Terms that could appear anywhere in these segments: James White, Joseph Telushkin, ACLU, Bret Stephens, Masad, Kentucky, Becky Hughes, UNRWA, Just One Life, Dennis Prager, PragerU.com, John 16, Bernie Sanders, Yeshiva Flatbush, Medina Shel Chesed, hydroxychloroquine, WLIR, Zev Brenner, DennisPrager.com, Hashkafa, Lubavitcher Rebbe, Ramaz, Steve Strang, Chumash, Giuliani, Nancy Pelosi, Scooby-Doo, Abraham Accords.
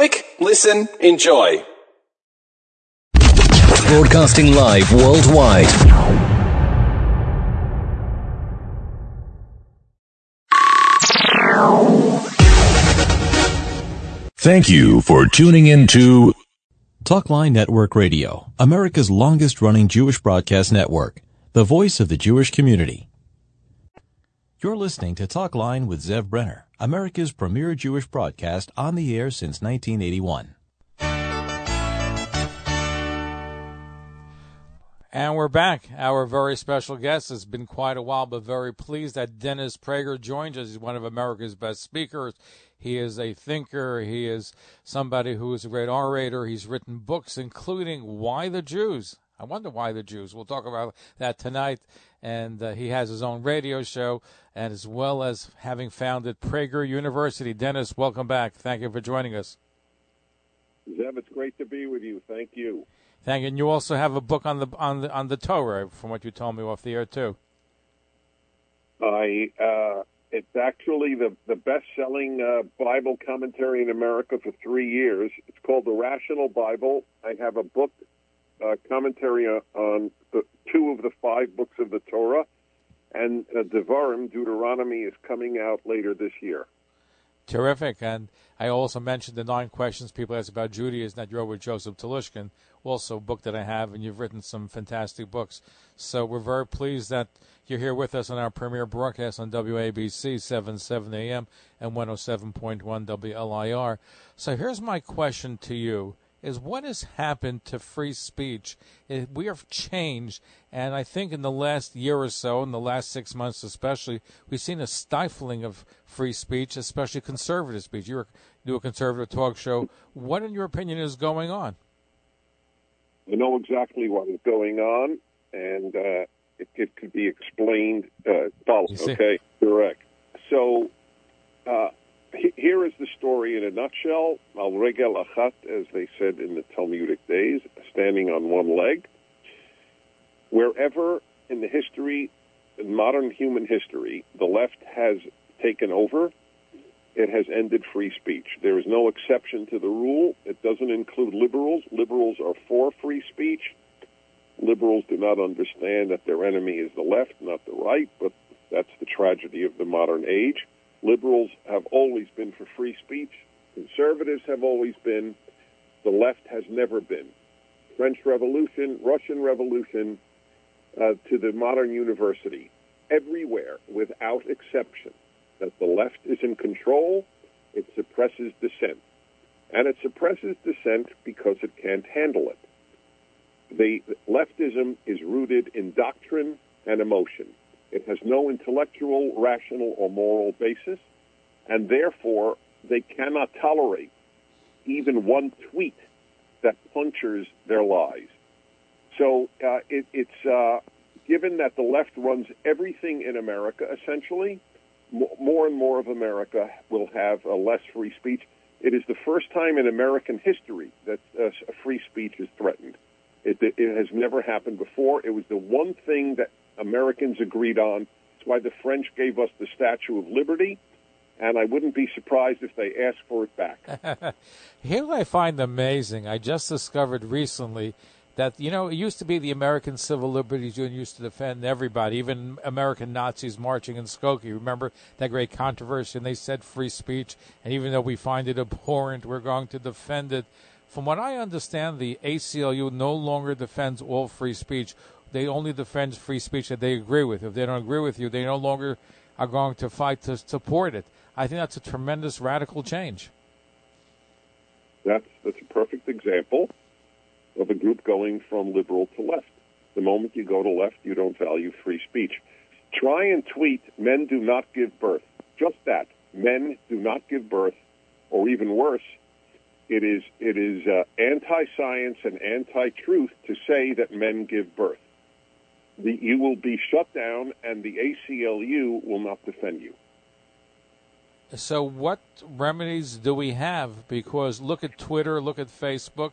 Click, listen, enjoy. Broadcasting live worldwide. Thank you for tuning in to Talkline Network Radio, America's longest-running Jewish broadcast network, the voice of the Jewish community. You're listening to Talkline with Zev Brenner, America's premier Jewish broadcast on the air since 1981. And we're back. Our very special guest, it's been quite a while, but very pleased that Dennis Prager joins us. He's one of America's best speakers. He is a thinker. He is somebody who is a great orator. He's written books, including Why the Jews. I wonder why the Jews. We'll talk about that tonight. And he has his own radio show, and as well as having founded Prager University. Dennis, welcome back. Thank you for joining us. Zev, it's great to be with you. Thank you. Thank you. And you also have a book on the Torah, from what you told me off the air too. It's actually the best-selling Bible commentary in America for 3 years. It's called The Rational Bible. I have a book commentary on two of the 5 books of the Torah, and Devarim, Deuteronomy, is coming out later this year. Terrific. And I also mentioned the 9 questions people ask about Judaism that you wrote with Joseph Telushkin, also a book that I have, and you've written some fantastic books. So we're very pleased that you're here with us on our premier broadcast on WABC, 7:7 a.m. and 107.1 WLIR. So here's my question to you, is what has happened to free speech? We have changed, and I think in the last year or so, in the last 6 months especially, we've seen a stifling of free speech, especially conservative speech. You do a conservative talk show. What, in your opinion, is going on? I know exactly what is going on, and it could be explained. Okay, correct. So here is the story in a nutshell. Al regel achat, as they said in the Talmudic days, standing on one leg. Wherever in the history, in modern human history, the left has taken over, it has ended free speech. There is no exception to the rule. It doesn't include liberals. Liberals are for free speech. Liberals do not understand that their enemy is the left, not the right, but that's the tragedy of the modern age. Liberals have always been for free speech. Conservatives have always been. The left has never been. French Revolution, Russian Revolution, to the modern university. Everywhere, without exception, that the left is in control, it suppresses dissent. And it suppresses dissent because it can't handle it. The leftism is rooted in doctrine and emotion. It has no intellectual, rational, or moral basis, and therefore they cannot tolerate even one tweet that punctures their lies. So it's given that the left runs everything in America, essentially, more and more of America will have less free speech. It is the first time in American history that free speech is threatened. It has never happened before. It was the one thing that Americans agreed on. That's why the French gave us the Statue of Liberty, and I wouldn't be surprised if they asked for it back. Here's what I find amazing. I just discovered recently that, you know, it used to be the American Civil Liberties Union used to defend everybody, even American Nazis marching in Skokie. Remember that great controversy? And they said free speech, and even though we find it abhorrent, we're going to defend it. From what I understand, the ACLU no longer defends all free speech. They only defend free speech that they agree with. If they don't agree with you, they no longer are going to fight to support it. I think that's a tremendous radical change. That's a perfect example of a group going from liberal to left. The moment you go to left, you don't value free speech. Try and tweet, men do not give birth. Just that. Men do not give birth, or even worse, it is anti-science and anti-truth to say that men give birth. You will be shut down, and the ACLU will not defend you. So what remedies do we have? Because look at Twitter, look at Facebook.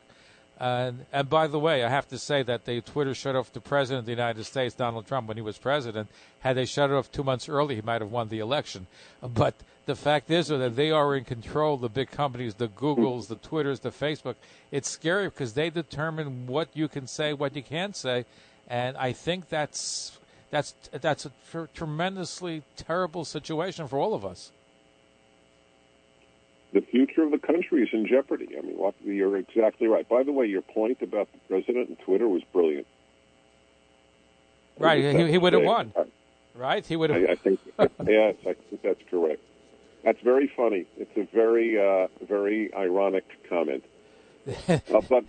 And by the way, I have to say that Twitter shut off the President of the United States, Donald Trump, when he was president. Had they shut it off 2 months early, he might have won the election. But the fact is that they are in control, the big companies, the Googles, the Twitters, the Facebook. It's scary because they determine what you can say, what you can't say. And I think that's a tremendously terrible situation for all of us. The future of the country is in jeopardy. I mean, you're exactly right. By the way, your point about the president and Twitter was brilliant. Right, he would have won. Right, he would have. I think. Yes, I think that's correct. That's very funny. It's a very ironic comment.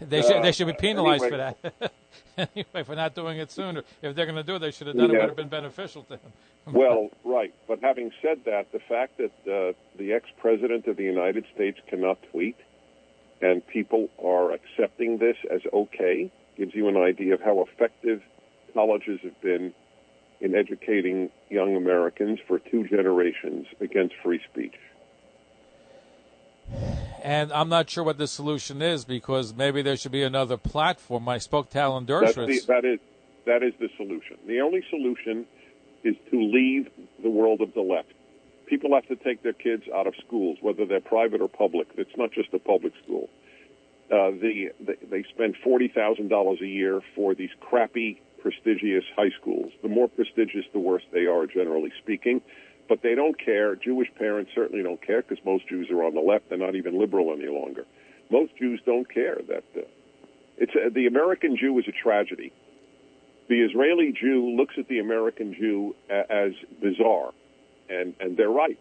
They should be penalized anyway, for that. Anyway, for not doing it sooner. If they're going to do it, they should have done it. Would have been beneficial to them. Well, right. But having said that, the fact that the ex-president of the United States cannot tweet and people are accepting this as okay gives you an idea of how effective colleges have been in educating young Americans for two generations against free speech. And I'm not sure what the solution is, because maybe there should be another platform. I spoke to Alan Dershowitz. That is the solution. The only solution is to leave the world of the left. People have to take their kids out of schools, whether they're private or public. It's not just a public school. They spend $40,000 a year for these crappy, prestigious high schools. The more prestigious, the worse they are, generally speaking. But they don't care. Jewish parents certainly don't care, because most Jews are on the left. They're not even liberal any longer. Most Jews don't care. The American Jew is a tragedy. The Israeli Jew looks at the American Jew as bizarre, and they're right.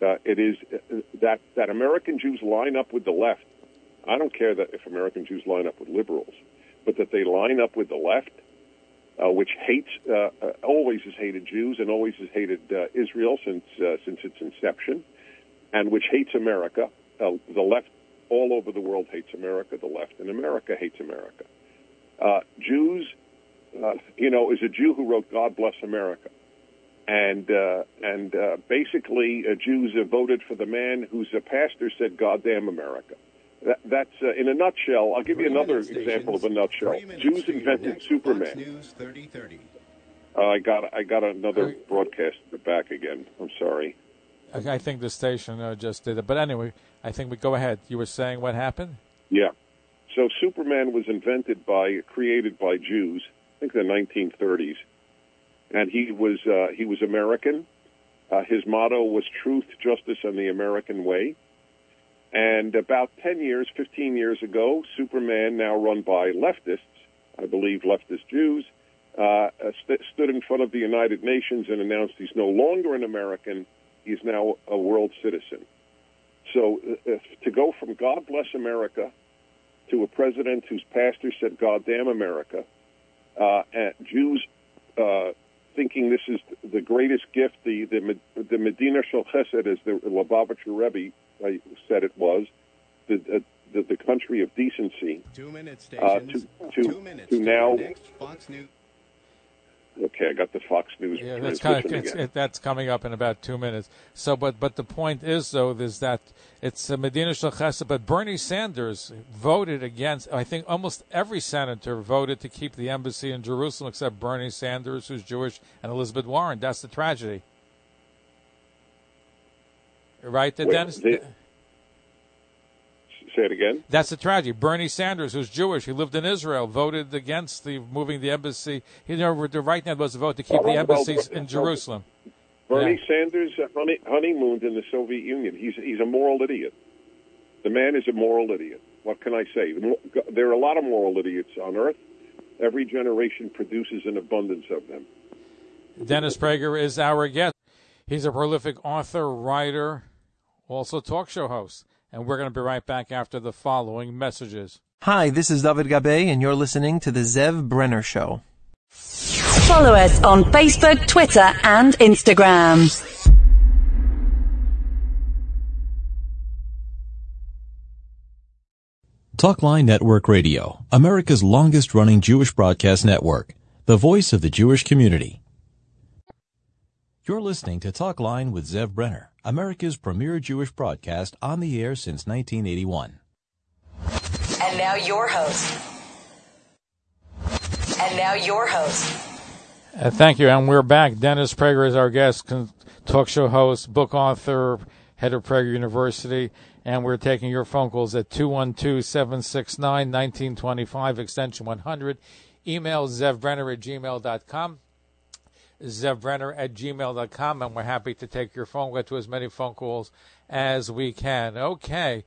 It is that American Jews line up with the left. I don't care that if American Jews line up with liberals, but that they line up with the left, which always has hated Jews and always has hated Israel since its inception, and which hates America. The left all over the world hates America. The left in America hates America. Jews, is a Jew who wrote "God Bless America," and basically Jews voted for the man whose pastor said "God damn America." That's in a nutshell. I'll give you another example of a nutshell. Jews invented Superman. News 30:30. I got another broadcast back again. I'm sorry. I think the station just did it. But anyway, I think we go ahead. You were saying what happened? Yeah. So Superman was created by Jews, I think the 1930s, and he was American. His motto was truth, justice, and the American way. And about 15 years ago, Superman, now run by leftists, I believe leftist Jews, stood in front of the United Nations and announced he's no longer an American. He's now a world citizen. So to go from God Bless America to a president whose pastor said God Damn America, and Jews thinking this is the greatest gift, the Medina Shel Chesed, as the Lubavitcher Rebbe said it was, the country of decency. 2 minutes, to now. Okay, I got the Fox News. Yeah, that's coming up in about 2 minutes. So, but the point is, though, is that it's a Medina Shel Chesed, but Bernie Sanders voted against. I think almost every senator voted to keep the embassy in Jerusalem except Bernie Sanders, who's Jewish, and Elizabeth Warren. That's the tragedy. Right, Dennis? Say it again. That's the tragedy. Bernie Sanders, who's Jewish, he lived in Israel, voted against moving the embassy. The right hand was to vote to keep the embassies in Jerusalem. Bernie Sanders honeymooned in the Soviet Union. He's a moral idiot. The man is a moral idiot. What can I say? There are a lot of moral idiots on earth. Every generation produces an abundance of them. Dennis Prager is our guest. He's a prolific author, writer, also talk show host, and we're going to be right back after the following messages. Hi, this is David Gabe, and you're listening to The Zev Brenner Show. Follow us on Facebook, Twitter, and Instagram. Talkline Network Radio, America's longest-running Jewish broadcast network, the voice of the Jewish community. You're listening to Talkline with Zev Brenner, America's premier Jewish broadcast on the air since 1981. And now your host. Thank you, and we're back. Dennis Prager is our guest, talk show host, book author, head of Prager University, and we're taking your phone calls at 212-769-1925, extension 100. Email zevbrenner@gmail.com. zevbrenner@gmail.com, and we're happy to take your phone. We'll get to as many phone calls as we can. Okay.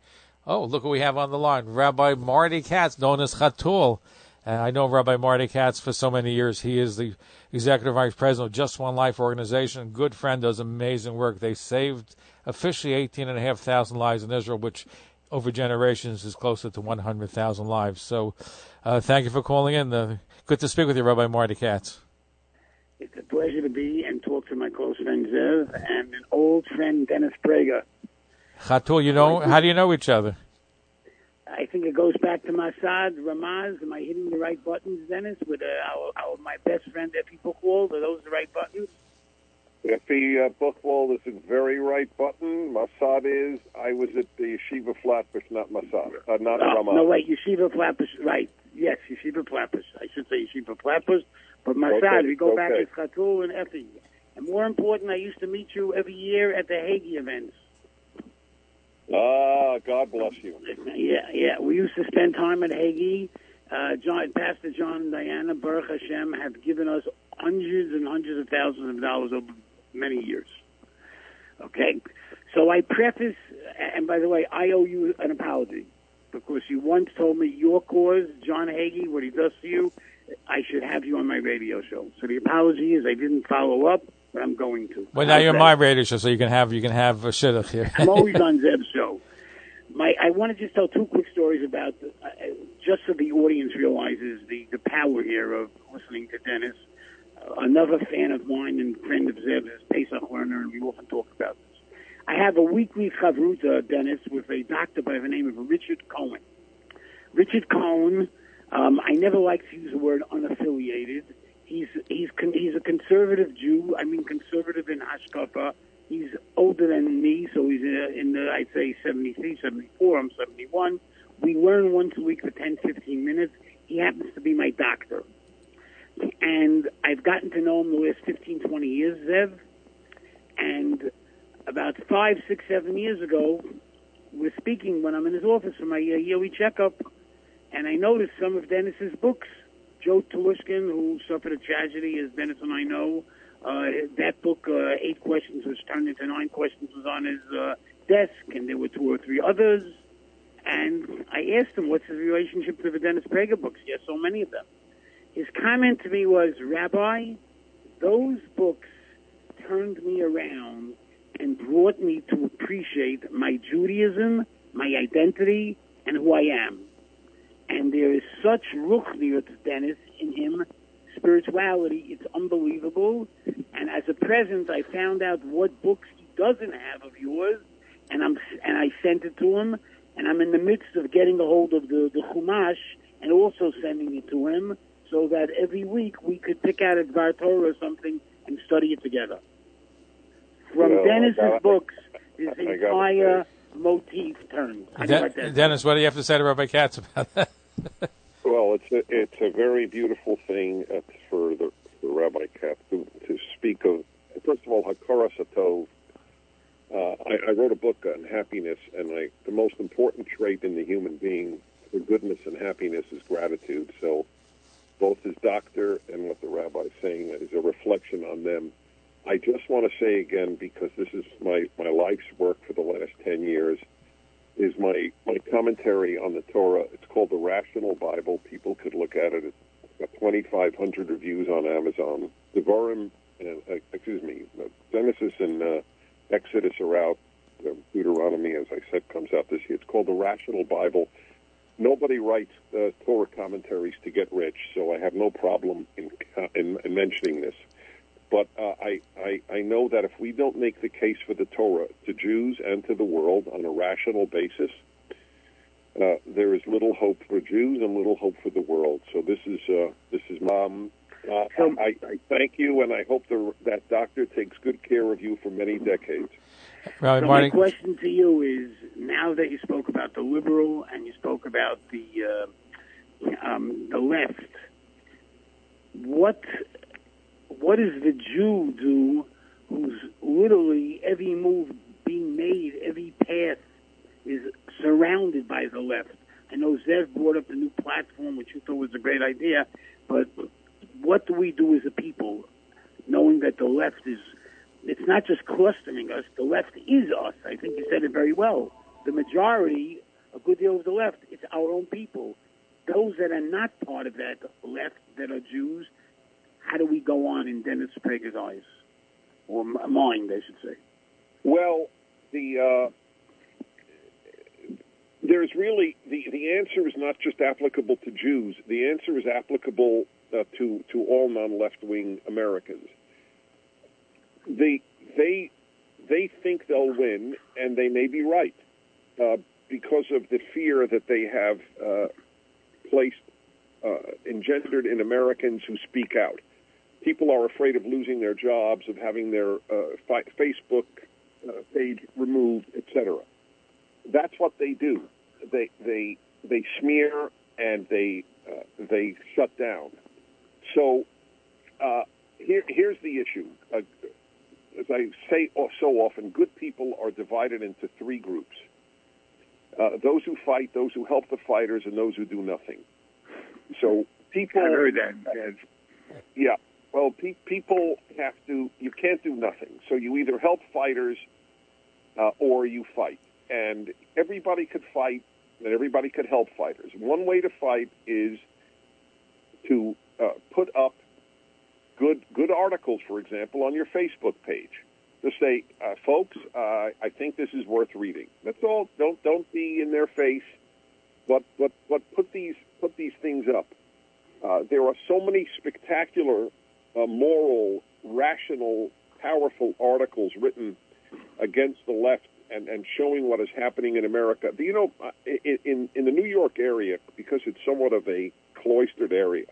Oh, look what we have on the line. Rabbi Marty Katz, known as Chatul. I know Rabbi Marty Katz for so many years. He is the executive vice president of Just One Life organization. Good friend, does amazing work. They saved officially 18,500 lives in Israel, which over generations is closer to 100,000 lives. So thank you for calling in. Good to speak with you, Rabbi Marty Katz. It's a pleasure to be and talk to my close friend Zev and an old friend, Dennis Prager. Chatul, you know, how do you know each other? I think it goes back to Masad, Ramaz. Am I hitting the right buttons, Dennis? With my best friend, Effie Buchwald, are those the right buttons? Effie Buchwald is the very right button. Masad is. I was at the Yeshiva Flatbush, not Masad, Ramaz. No, wait, Yeshiva Flatbush, right. Yes, Yeshiva Flatbush. I should say Yeshiva Flatbush. But Masad, okay, we go back as Chatul and Effie. And more important, I used to meet you every year at the Hagee events. Ah, God bless you. Yeah. We used to spend time at Hagee. Pastor John and Diana, Baruch Hashem, have given us hundreds and hundreds of thousands of dollars over many years. Okay? So I preface, and by the way, I owe you an apology, because you once told me your cause, John Hagee, what he does to you, I should have you on my radio show. So the apology is I didn't follow up, but I'm going to. Well, now you're on my radio show, so you can have a shidduch here. I'm always on Zeb's show. I want to just tell two quick stories about, just so the audience realizes the power here of listening to Dennis. Another fan of mine and friend of Zeb's is Pesach Werner, and we often talk about this. I have a weekly chavruta, Dennis, with a doctor by the name of Richard Cohen. Richard Cohen... I never like to use the word unaffiliated. He's a conservative Jew. I mean, conservative in Hashkafa. He's older than me, so he's in the, I'd say, 73, 74. I'm 71. We learn once a week for 10, 15 minutes. He happens to be my doctor. And I've gotten to know him the last 15, 20 years, Zev. And about 5, 6, 7 years ago, we're speaking when I'm in his office for my yearly checkup. And I noticed some of Dennis's books. Joe Telushkin, who suffered a tragedy, as Dennis and I know, that book, 8 Questions, which turned into 9 Questions, was on his desk, and there were 2 or 3 others. And I asked him, what's his relationship to the Dennis Prager books? He has so many of them. His comment to me was, Rabbi, those books turned me around and brought me to appreciate my Judaism, my identity, and who I am. And there is such ruchniut, Dennis, in him, spirituality, it's unbelievable. And as a present, I found out what books he doesn't have of yours, and I sent it to him, and I'm in the midst of getting a hold of the Chumash and also sending it to him, so that every week we could pick out a Dvar Torah or something and study it together. From Dennis's books, his entire motif turned. Dennis, what do you have to say to Rabbi Katz about that? Well, it's a very beautiful thing for Rabbi Katz to speak of. First of all, Hakarat HaTov. I wrote a book on happiness, and the most important trait in the human being for goodness and happiness is gratitude. So both his doctor and what the rabbi is saying is a reflection on them. I just want to say again, because this is my life's work for the last 10 years, is my commentary on the Torah. It's called The Rational Bible. People could look at it. It's got 2,500 reviews on Amazon. Devarim, Genesis and Exodus are out. Deuteronomy, as I said, comes out this year. It's called The Rational Bible. Nobody writes Torah commentaries to get rich, so I have no problem in mentioning this. But I know that if we don't make the case for the Torah to Jews and to the world on a rational basis, there is little hope for Jews and little hope for the world. So this is Mom. I thank you, and I hope that doctor takes good care of you for many decades. Well, so my question to you is, now that you spoke about the liberal and you spoke about the left, what does the Jew do who's literally every move being made, every path is surrounded by the left. I know Zev brought up the new platform, which you thought was a great idea, but what do we do as a people, knowing that the left is, it's not just clustering us, the left is us. I think you said it very well. The majority, a good deal of the left, it's our own people. Those that are not part of that left, that are Jews, how do we go on in Dennis Prager's eyes? Or mine, they should say. Well, there's really, the answer is not just applicable to Jews. The answer is applicable to all non-left-wing Americans. They think they'll win, and they may be right because of the fear that they have placed, engendered in Americans who speak out. People are afraid of losing their jobs, of having their Facebook page removed, etc. That's what they do. They smear and they shut down. So here's the issue. As I say so often, good people are divided into three groups. Those who fight, those who help the fighters, and those who do nothing. So people... I've heard that. Yeah. Well, people have to... You can't do nothing. So you either help fighters or you fight. And everybody could fight, and everybody could help fighters. One way to fight is to put up good articles, for example, on your Facebook page. To say, folks, I think this is worth reading. That's all. Don't be in their face, but put these things up. There are so many spectacular, moral, rational, powerful articles written against the left and showing what is happening in America. Do you know in the New York area, because it's somewhat of a cloistered area?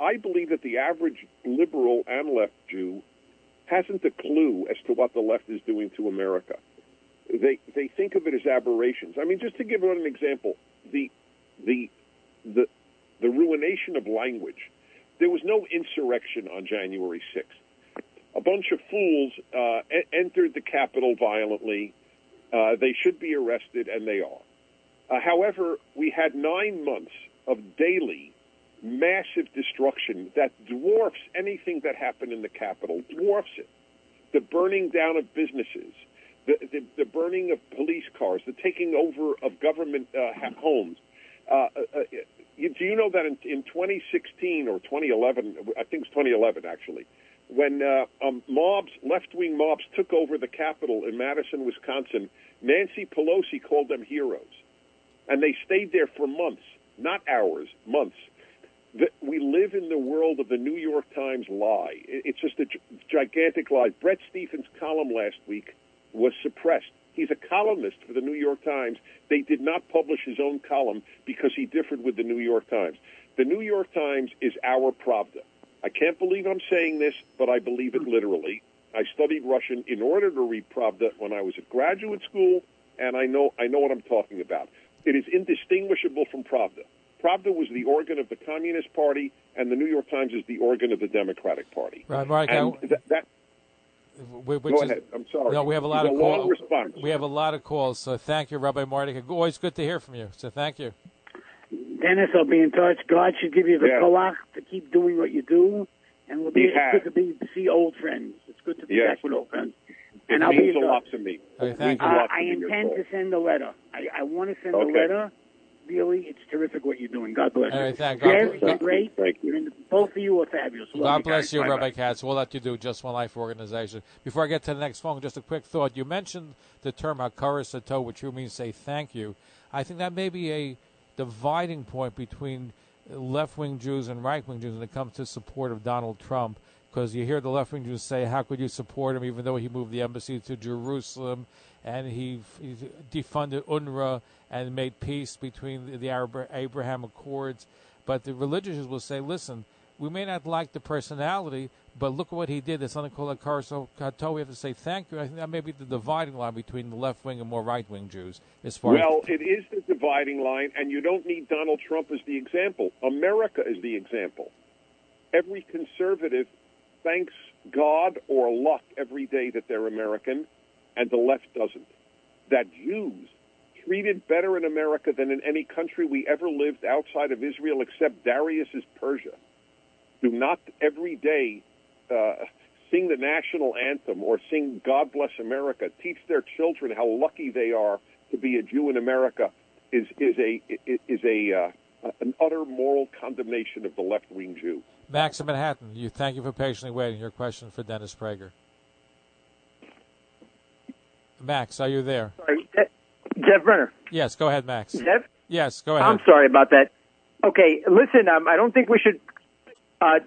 I believe that the average liberal and left Jew hasn't a clue as to what the left is doing to America. They think of it as aberrations. I mean, just to give an example, the ruination of language. There was no insurrection on January 6th. A bunch of fools entered the Capitol violently. They should be arrested, and they are. However, we had 9 months of daily massive destruction that dwarfs anything that happened in the Capitol, dwarfs it. The burning down of businesses, the burning of police cars, the taking over of government homes. Do you know that in 2016 or 2011, I think it's 2011 actually, when mobs, left-wing mobs took over the Capitol in Madison, Wisconsin, Nancy Pelosi called them heroes. And they stayed there for months, not hours, months. We live in the world of the New York Times lie. It's just a gigantic lie. Bret Stephens' column last week was suppressed. He's a columnist for the New York Times. They did not publish his own column because he differed with the New York Times. The New York Times is our Pravda. I can't believe I'm saying this, but I believe it literally. I studied Russian in order to read Pravda when I was at graduate school, and I know what I'm talking about. It is indistinguishable from Pravda. Pravda was the organ of the Communist Party, and the New York Times is the organ of the Democratic Party. Right, Mark. Go ahead. I'm sorry. No, we have a lot of calls. So thank you, Rabbi Marty. Always good to hear from you. So thank you, Dennis. I'll be in touch. God should give you the kolach to keep doing what you do, and it's good to see old friends. It's good to be back with old friends. And I'll be in touch. A lot to me. Okay, thank you. I intend to send a letter. I want to send a letter. Really, it's terrific what you're doing. God bless you. All right, God bless. Great. Thank you. Both of you are fabulous. God bless you, Rabbi Katz. We'll let you do Just One Life organization. Before I get to the next phone, just a quick thought. You mentioned the term Hakarat HaTov, which you mean say thank you. I think that may be a dividing point between left-wing Jews and right-wing Jews when it comes to support of Donald Trump, because you hear the left-wing Jews say, how could you support him, even though he moved the embassy to Jerusalem, and he defunded UNRWA and made peace between the Abraham Accords. But the religious will say, listen, we may not like the personality, but look at what he did. There's something called Hakarat HaTov. We have to say thank you. I think that may be the dividing line between the left-wing and more right-wing Jews. It is the dividing line, and you don't need Donald Trump as the example. America is the example. Every conservative thanks God or luck every day that they're American, and the left doesn't. That Jews treated better in America than in any country we ever lived outside of Israel except Darius's Persia. Do not every day sing the national anthem or sing God Bless America. Teach their children how lucky they are to be a Jew in America is an utter moral condemnation of the left-wing Jew. Max in Manhattan, thank you for patiently waiting. Your question for Dennis Prager. Max, are you there? Sorry, Zev Brenner. Yes, go ahead, Max. Zev? Yes, go ahead. I'm sorry about that. Okay, listen, I don't think we should... I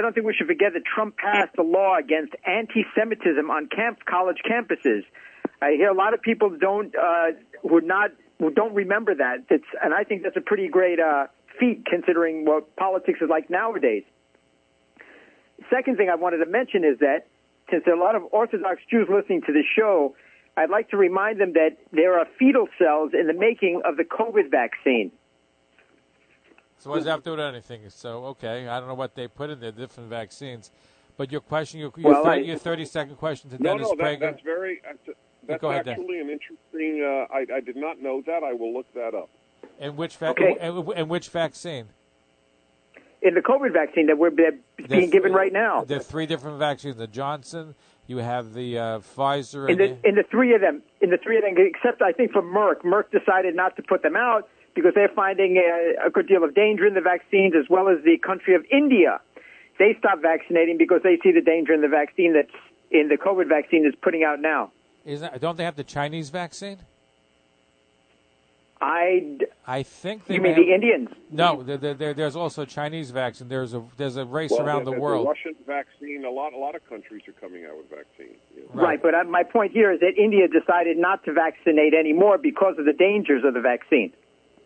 don't think we should forget that Trump passed a law against anti-Semitism on college campuses. I hear a lot of people who don't remember that. And I think that's a pretty great feat considering what politics is like nowadays. Second thing I wanted to mention is that since there are a lot of Orthodox Jews listening to this show, I'd like to remind them that there are fetal cells in the making of the COVID vaccine. So what does that have to do with anything? So, okay, I don't know what they put in there, different vaccines. But your question, your 30-second question to Dennis Prager. That's actually an interesting, I did not know that. I will look that up. And which vaccine? In the COVID vaccine that being given right now. There are three different vaccines, the Johnson, you have the Pfizer. In the three of them, except I think for Merck. Merck decided not to put them out, because they're finding a good deal of danger in the vaccines, as well as the country of India. They stopped vaccinating because they see the danger in the vaccine that's in the COVID vaccine is putting out now. Don't they have the Chinese vaccine? I think they mean the Indians? No, there's also a Chinese vaccine. There's a race around the world. The Russian vaccine. A lot of countries are coming out with vaccines. You know. Right, but my point here is that India decided not to vaccinate anymore because of the dangers of the vaccine.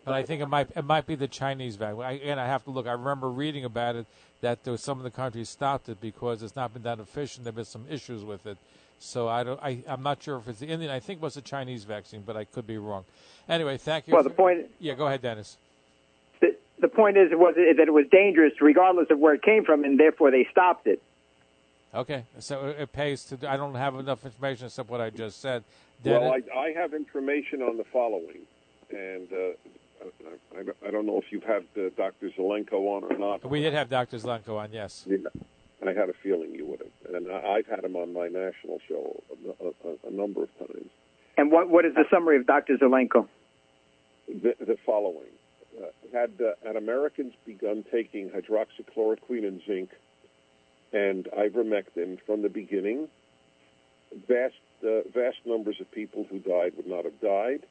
But I think it might be the Chinese vaccine. I have to look. I remember reading about it, that there was some of the countries stopped it because it's not been that efficient. There have been some issues with it. So I'm not sure if it's the Indian. I think it was the Chinese vaccine, but I could be wrong. Anyway, thank you. Well, go ahead, Dennis. The point was that it was dangerous regardless of where it came from, and therefore they stopped it. Okay, so it pays to. I don't have enough information except what I just said. Dennis? Well, I have information on the following, and... I don't know if you've had Dr. Zelenko on or not. We did have Dr. Zelenko on, yes. Yeah. I had a feeling you would have. And I've had him on my national show a number of times. And what is the summary of Dr. Zelenko? The following. Had Americans begun taking hydroxychloroquine and zinc and ivermectin from the beginning, vast numbers of people who died would not have died.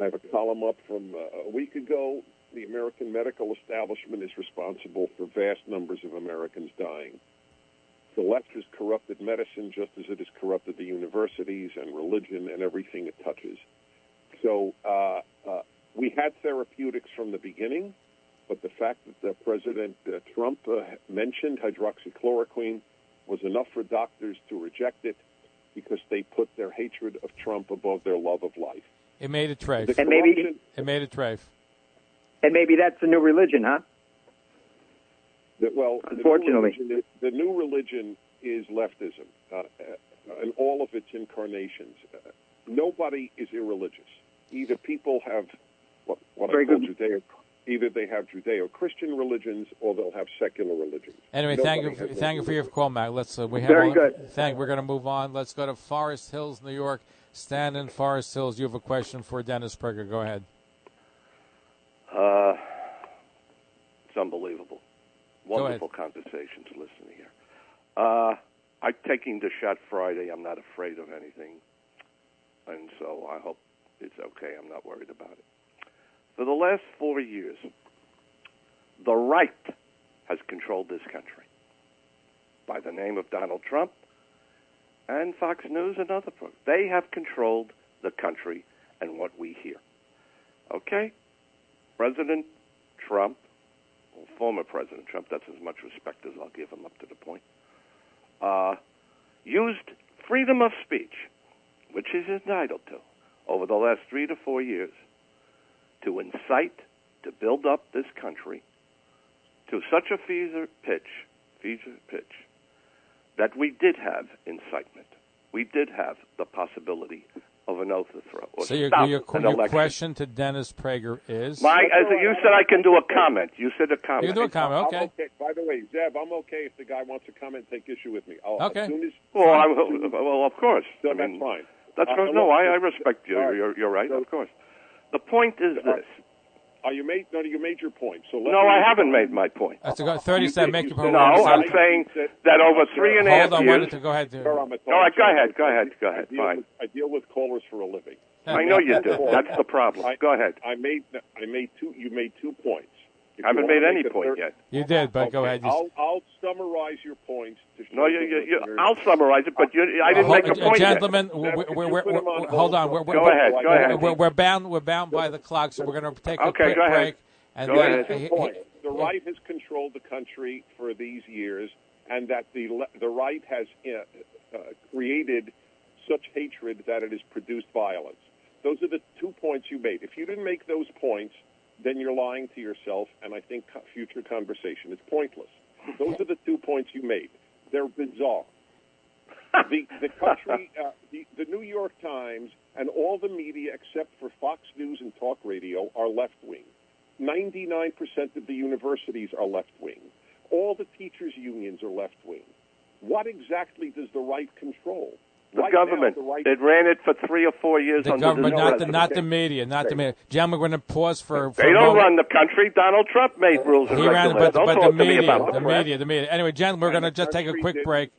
I have a column up from a week ago. The American medical establishment is responsible for vast numbers of Americans dying. The left has corrupted medicine just as it has corrupted the universities and religion and everything it touches. So we had therapeutics from the beginning, but the fact that President Trump mentioned hydroxychloroquine was enough for doctors to reject it because they put their hatred of Trump above their love of life. It made a trafe. And maybe that's the new religion, huh? Unfortunately. The new religion is leftism in all of its incarnations. Nobody is irreligious. Either people have either they have Judeo-Christian religions or they'll have secular religions. Anyway, thank you for your call, Matt. We're going to move on. Let's go to Forest Hills, New York. Stan in Forest Hills, you have a question for Dennis Prager. Go ahead. It's unbelievable. Wonderful conversations listening here. I'm taking the shot Friday. I'm not afraid of anything. And so I hope it's okay. I'm not worried about it. For the last 4 years, the right has controlled this country by the name of Donald Trump, and Fox News and other programs. They have controlled the country and what we hear. Okay? President Trump, or former President Trump, that's as much respect as I'll give him up to the point, used freedom of speech, which he's entitled to, over the last 3 to 4 years, to incite, to build up this country to such a fever pitch feature pitch that we did have incitement. We did have the possibility of an overthrow. So your question to Dennis Prager is? You said I can do a comment. You said a comment. You can do a comment, okay. By the way, Zev, I'm okay if the guy wants to comment and take issue with me. Of course. So that's fine. That's I respect you. Right. You're right, so, of course. The point is this. You made your point. I haven't made my point. That's a good 30 seconds. Make your point. No, I'm saying that over 3.5 years. Hold on, I wanted to go ahead. All right, go ahead. Fine. I deal with callers for a living. I know you do. That's the problem. Go ahead. You made 2 points. I haven't made any point yet. You did, but go ahead. I'll summarize your points. I'll summarize it, but I didn't make a point yet. Gentlemen, hold on. Go ahead. Go ahead. We're bound by the clock, so we're going to take a quick break. Go ahead. The right has controlled the country for these years, and that the right has created such hatred that it has produced violence. Those are the 2 points you made. If you didn't make those points, then you're lying to yourself, and I think future conversation is pointless. Those are the 2 points you made. They're bizarre. The country, the New York Times, and all the media except for Fox News and talk radio are left-wing. 99% of the universities are left-wing. All the teachers' unions are left-wing. What exactly does the right control? The government. It ran it for 3 or 4 years. The government, not the media, not the media. Gentlemen, we're going to pause for They don't run the country. Donald Trump made rules and regulations. But the media. Anyway, gentlemen, we're going to just take a quick break.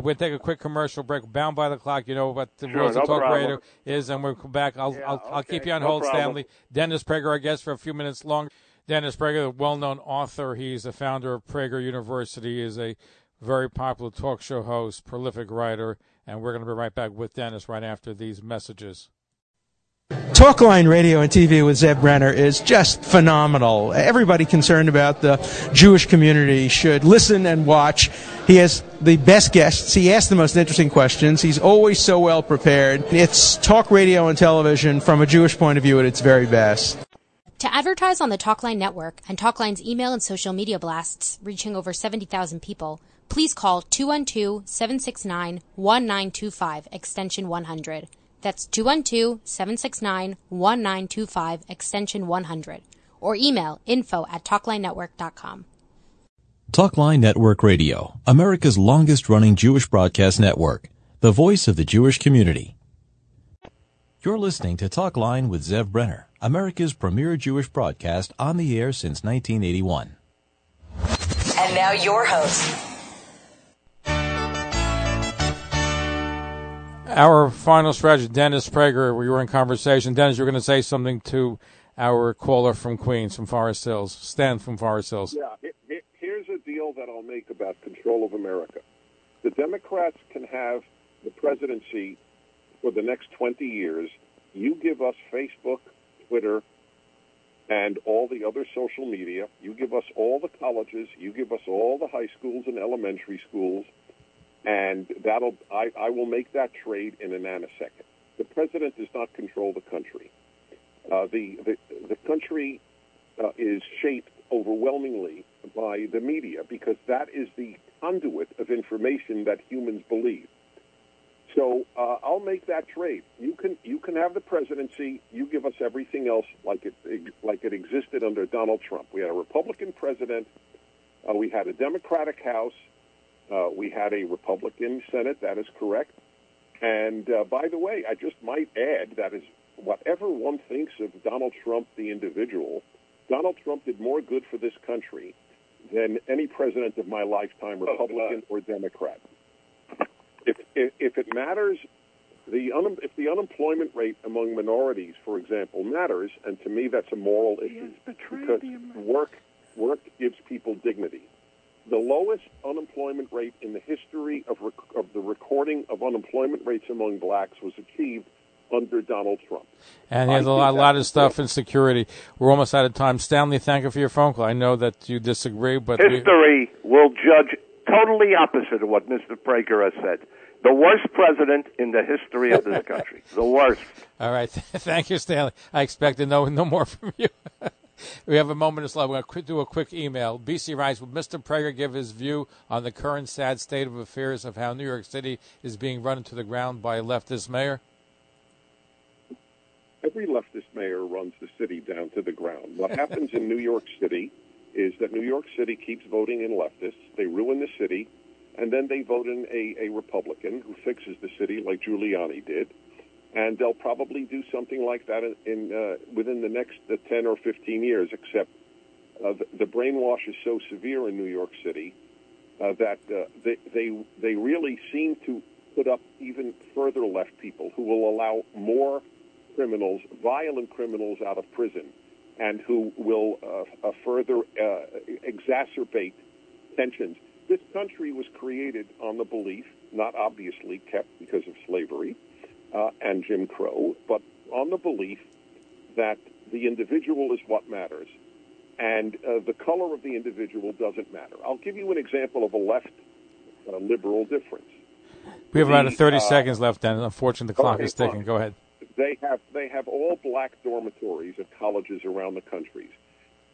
We'll take a quick commercial break. We're bound by the clock. You know what the rules of talk radio is, and we'll come back. I'll keep you on hold, Stanley. Dennis Prager, our guest, for a few minutes longer. Dennis Prager, a well-known author. He's the founder of Prager University. Is a very popular talk show host, prolific writer. And we're going to be right back with Dennis right after these messages. Talkline radio and TV with Zev Brenner is just phenomenal. Everybody concerned about the Jewish community should listen and watch. He has the best guests. He asks the most interesting questions. He's always so well prepared. It's talk radio and television from a Jewish point of view at its very best. To advertise on the Talkline network and Talkline's email and social media blasts reaching over 70,000 people, please call 212-769-1925, extension 100. That's 212-769-1925, extension 100. Or email info@talklinenetwork.com. Talkline Network Radio, America's longest-running Jewish broadcast network, the voice of the Jewish community. You're listening to Talkline with Zev Brenner, America's premier Jewish broadcast on the air since 1981. And now your host. Our final strategy, Dennis Prager, we were in conversation. Dennis, you were going to say something to our caller from Queens, from Forest Hills, Stan from Forest Hills. Yeah, here's a deal that I'll make about control of America. The Democrats can have the presidency for the next 20 years. You give us Facebook, Twitter, and all the other social media. You give us all the colleges. You give us all the high schools and elementary schools. And I will make that trade in a nanosecond. The president does not control the country. The country is shaped overwhelmingly by the media because that is the conduit of information that humans believe. So I'll make that trade. You can have the presidency. You give us everything else like it existed under Donald Trump. We had a Republican president. We had a Democratic House. We had a Republican Senate, that is correct. And by the way, I just might add that is whatever one thinks of Donald Trump, the individual, Donald Trump did more good for this country than any president of my lifetime, Republican or Democrat. If it matters, if the unemployment rate among minorities, for example, matters, and to me that's a moral issue because work gives people dignity. The lowest unemployment rate in the history of the recording of unemployment rates among blacks was achieved under Donald Trump. And there's a lot of stuff in security. We're almost out of time. Stanley, thank you for your phone call. I know that you disagree, but history will judge totally opposite of what Mr. Prager has said. The worst president in the history of this country. The worst. All right. Thank you, Stanley. I expected no more from you. We have a moment of slow. We're going to do a quick email. BC writes, would Mr. Prager give his view on the current sad state of affairs of how New York City is being run into the ground by a leftist mayor? Every leftist mayor runs the city down to the ground. What happens in New York City is that New York City keeps voting in leftists. They ruin the city, and then they vote in a Republican who fixes the city like Giuliani did. And they'll probably do something like that within the next 10 or 15 years, except the brainwash is so severe in New York City that they really seem to put up even further left people who will allow more criminals, violent criminals, out of prison, and who will further exacerbate tensions. This country was created on the belief, not obviously kept because of slavery, and Jim Crow, but on the belief that the individual is what matters, and the color of the individual doesn't matter. I'll give you an example of a left-liberal difference. We have about 30 seconds left, and unfortunately the clock is ticking. Fine. Go ahead. They have all black dormitories at colleges around the country.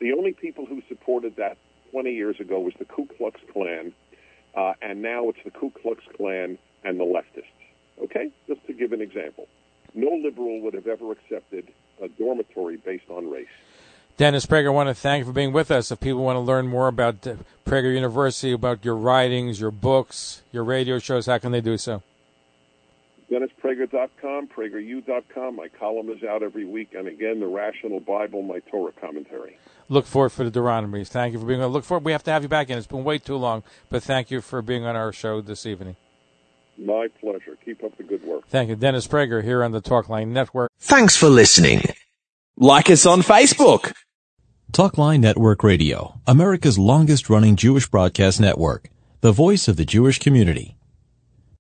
The only people who supported that 20 years ago was the Ku Klux Klan, and now it's the Ku Klux Klan and the leftists. Okay? Just to give an example. No liberal would have ever accepted a dormitory based on race. Dennis Prager, I want to thank you for being with us. If people want to learn more about Prager University, about your writings, your books, your radio shows, how can they do so? DennisPrager.com, PragerU.com. My column is out every week. And again, The Rational Bible, my Torah commentary. Look forward for the Deuteronomies. Thank you for being on. Look forward. We have to have you back in. It's been way too long. But thank you for being on our show this evening. My pleasure. Keep up the good work. Thank you. Dennis Prager here on the Talkline Network. Thanks for listening. Like us on Facebook. Talkline Network Radio, America's longest running Jewish broadcast network, the voice of the Jewish community.